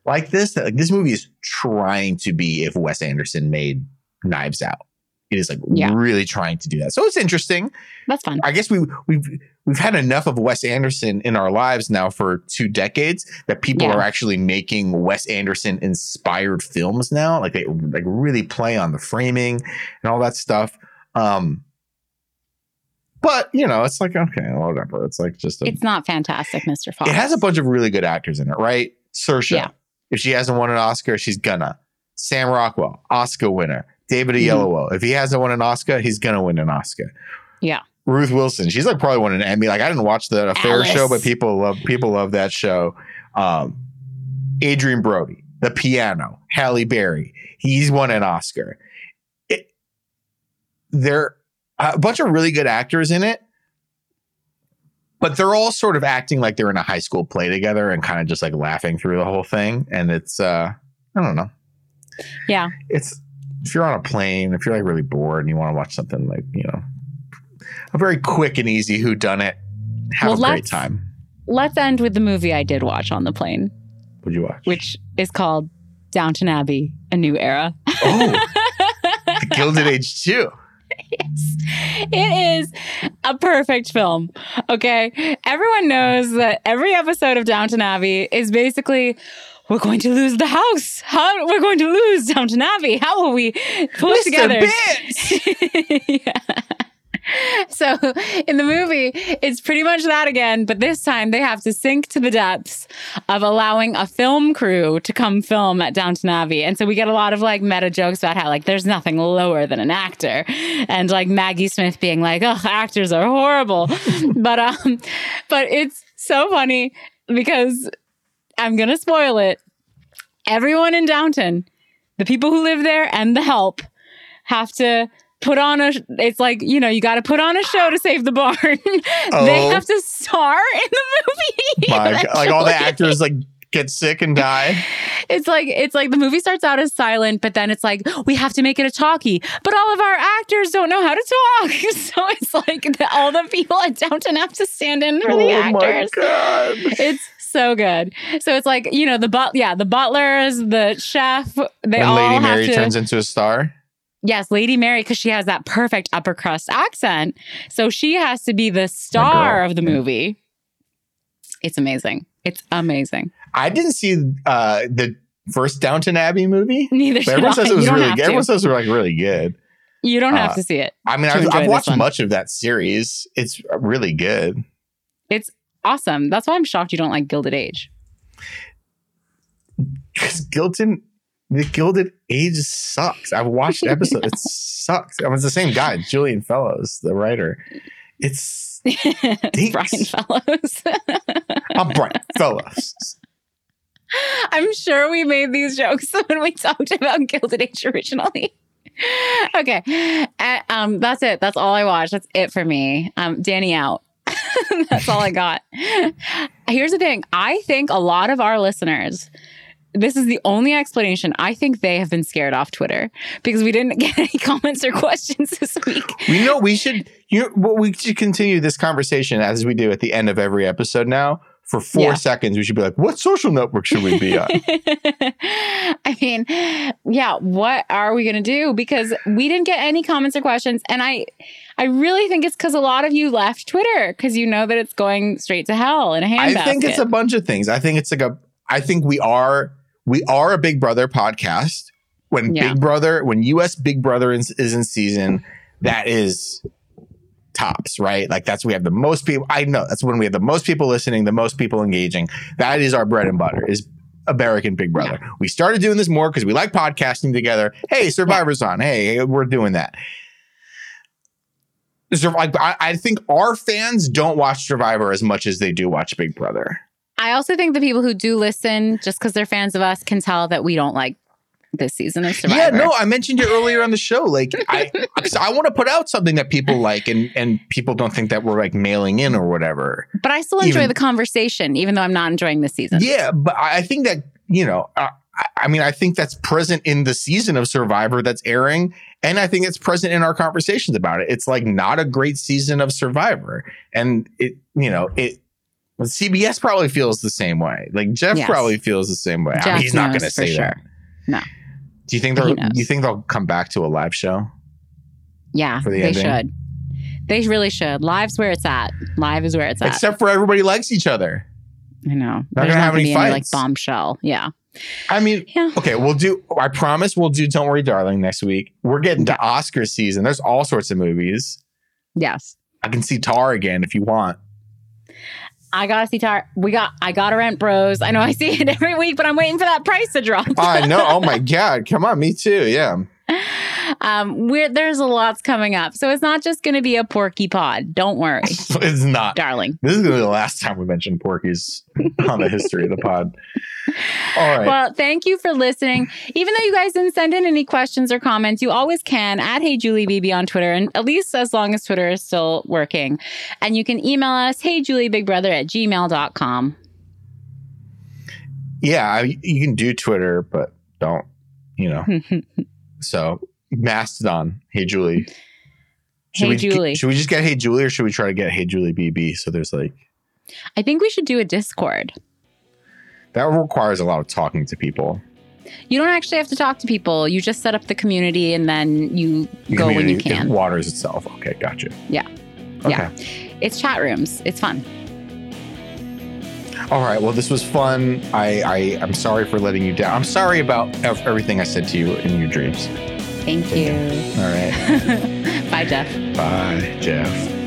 like this. That, like this movie is trying to be if Wes Anderson made Knives Out. It is like yeah. really trying to do that. So it's interesting. That's fun. I guess we we've we've had enough of Wes Anderson in our lives now for two decades that people yeah. are actually making Wes Anderson inspired films now. Like they like really play on the framing and all that stuff. Um, but you know, it's like okay, whatever. It's like just a, it's not fantastic, Mister Fox. It has a bunch of really good actors in it, right? Saoirse. Yeah. If she hasn't won an Oscar, she's gonna. Sam Rockwell, Oscar winner. David Oyelowo. Mm-hmm. If he hasn't won an Oscar, he's going to win an Oscar. Yeah. Ruth Wilson. She's like probably won an Emmy. Like I didn't watch the Affair show, but people love people love that show. Um, Adrien Brody, The Piano, Halle Berry. He's won an Oscar. It, there are a bunch of really good actors in it, but they're all sort of acting like they're in a high school play together and kind of just like laughing through the whole thing. And it's, uh, I don't know. Yeah. It's... If you're on a plane, if you're like really bored and you want to watch something like, you know, a very quick and easy whodunit, have well, a great time. Let's end with the movie I did watch on the plane. What'd you watch? Which is called Downton Abbey, A New Era. Oh, The Gilded Age two. Yes. It is a perfect film. Okay. Everyone knows that every episode of Downton Abbey is basically... We're going to lose the house. How we're going to lose Downton Abbey. How will we pull it together? Yeah. So in the movie, it's pretty much that again. But this time they have to sink to the depths of allowing a film crew to come film at Downton Abbey. And so we get a lot of like meta jokes about how like there's nothing lower than an actor. And like Maggie Smith being like, oh, actors are horrible. but um, but it's so funny because... I'm going to spoil it. Everyone in Downton, the people who live there and the help have to put on a, it's like, you know, you got to put on a show to save the barn. Oh. They have to star in the movie. My God. Like all the actors like get sick and die. It's like, it's like the movie starts out as silent, but then it's like, we have to make it a talkie, but all of our actors don't know how to talk. So it's like the, all the people at Downton have to stand in for oh the actors. My God. It's, so good. So it's like, you know, the but yeah, the butlers, the chef, they when all Lady have Mary to, turns into a star. Yes, Lady Mary, because she has that perfect upper crust accent. So she has to be the star of the movie. It's amazing. It's amazing. I didn't see uh, the first Downton Abbey movie. Neither should I. Everyone says it was really good. Everyone says it was like really good. You don't have uh, to see it. I mean, I've, I've watched one. much of that series. It's really good. It's awesome. That's why I'm shocked you don't like Gilded Age. Because Gilton, the Gilded Age sucks. I've watched episodes. It sucks. I mean, it's the same guy, Julian Fellows, the writer. It's Brian Fellows. I'm Brian Fellows. I'm sure we made these jokes when we talked about Gilded Age originally. Okay. Uh, um, that's it. That's all I watched. That's it for me. Um, Danny out. That's all I got. Here's the thing. I think a lot of our listeners, this is the only explanation. I think they have been scared off Twitter because we didn't get any comments or questions this week. We know we should, you know, well, we should continue this conversation as we do at the end of every episode now. For four yeah. seconds, we should be like, what social network should we be on? I mean, yeah, what are we going to do? Because we didn't get any comments or questions. And I I really think it's because a lot of you left Twitter because you know that it's going straight to hell in a handbasket. I think it's a bunch of things. I think it's like a, I think we are, we are a Big Brother podcast. When yeah. Big Brother, when U S Big Brother is, is in season, that is... tops, right? Like that's we have the most people. I know that's when we have the most people listening, the most people engaging. That is our bread and butter is American Big Brother. Yeah. We started doing this more because we like podcasting together. Hey, Survivor's yeah. on. Hey, we're doing that. So, like, I, I think our fans don't watch Survivor as much as they do watch Big Brother. I also think the people who do listen, just because they're fans of us, can tell that we don't like this season of Survivor. Yeah, no, I mentioned it earlier on the show. Like, I, I want to put out something that people like, and and people don't think that we're like mailing in or whatever. But I still enjoy even, the conversation, even though I'm not enjoying this season. Yeah, but I think that you know, I, I mean, I think that's present in the season of Survivor that's airing. And I think it's present in our conversations about it. It's like not a great season of Survivor. And it, you know, it, C B S probably feels the same way. Like Jeff yes. probably feels the same way. Jeff I mean, he's not going to say sure. that. No. Do you think they'll, you think they'll come back to a live show? Yeah, the they ending? should. They really should. Live's where it's at. Live is where it's at. Except for everybody likes each other. I know. Not There's gonna not have gonna any be fights. Any, like bombshell. Yeah. I mean, yeah. okay, we'll do, I promise we'll do Don't Worry Darling next week. We're getting to Oscar season. There's all sorts of movies. Yes. I can see Tar again if you want. I gotta see Tar. We got, I gotta rent Bros. I know I see it every week, but I'm waiting for that price to drop. I know. Oh my God. Come on. Me too. Yeah. Um, we're, there's a lot's coming up. So it's not just going to be a Porky pod. Don't worry. It's not. Darling. This is going to be the last time we mention Porkies on the history of the pod. All right. Well, thank you for listening. Even though you guys didn't send in any questions or comments, you always can at HeyJulieBB on Twitter, and at least as long as Twitter is still working. And you can email us, HeyJulieBigBrother at gmail dot com. Yeah, you can do Twitter, but don't, you know. So Mastodon, Hey Julie. Should hey we, Julie. Should we just get Hey Julie, or should we try to get Hey Julie B B? So there's like, I think we should do a Discord. That requires a lot of talking to people. You don't actually have to talk to people. You just set up the community, and then you the go when you can. It waters itself. Okay, gotcha. Yeah, okay. yeah. It's chat rooms. It's fun. All right. Well, this was fun. I, I, I'm sorry for letting you down. I'm sorry about everything I said to you in your dreams. Thank you. All right. Bye, Jeff. Bye, Jeff.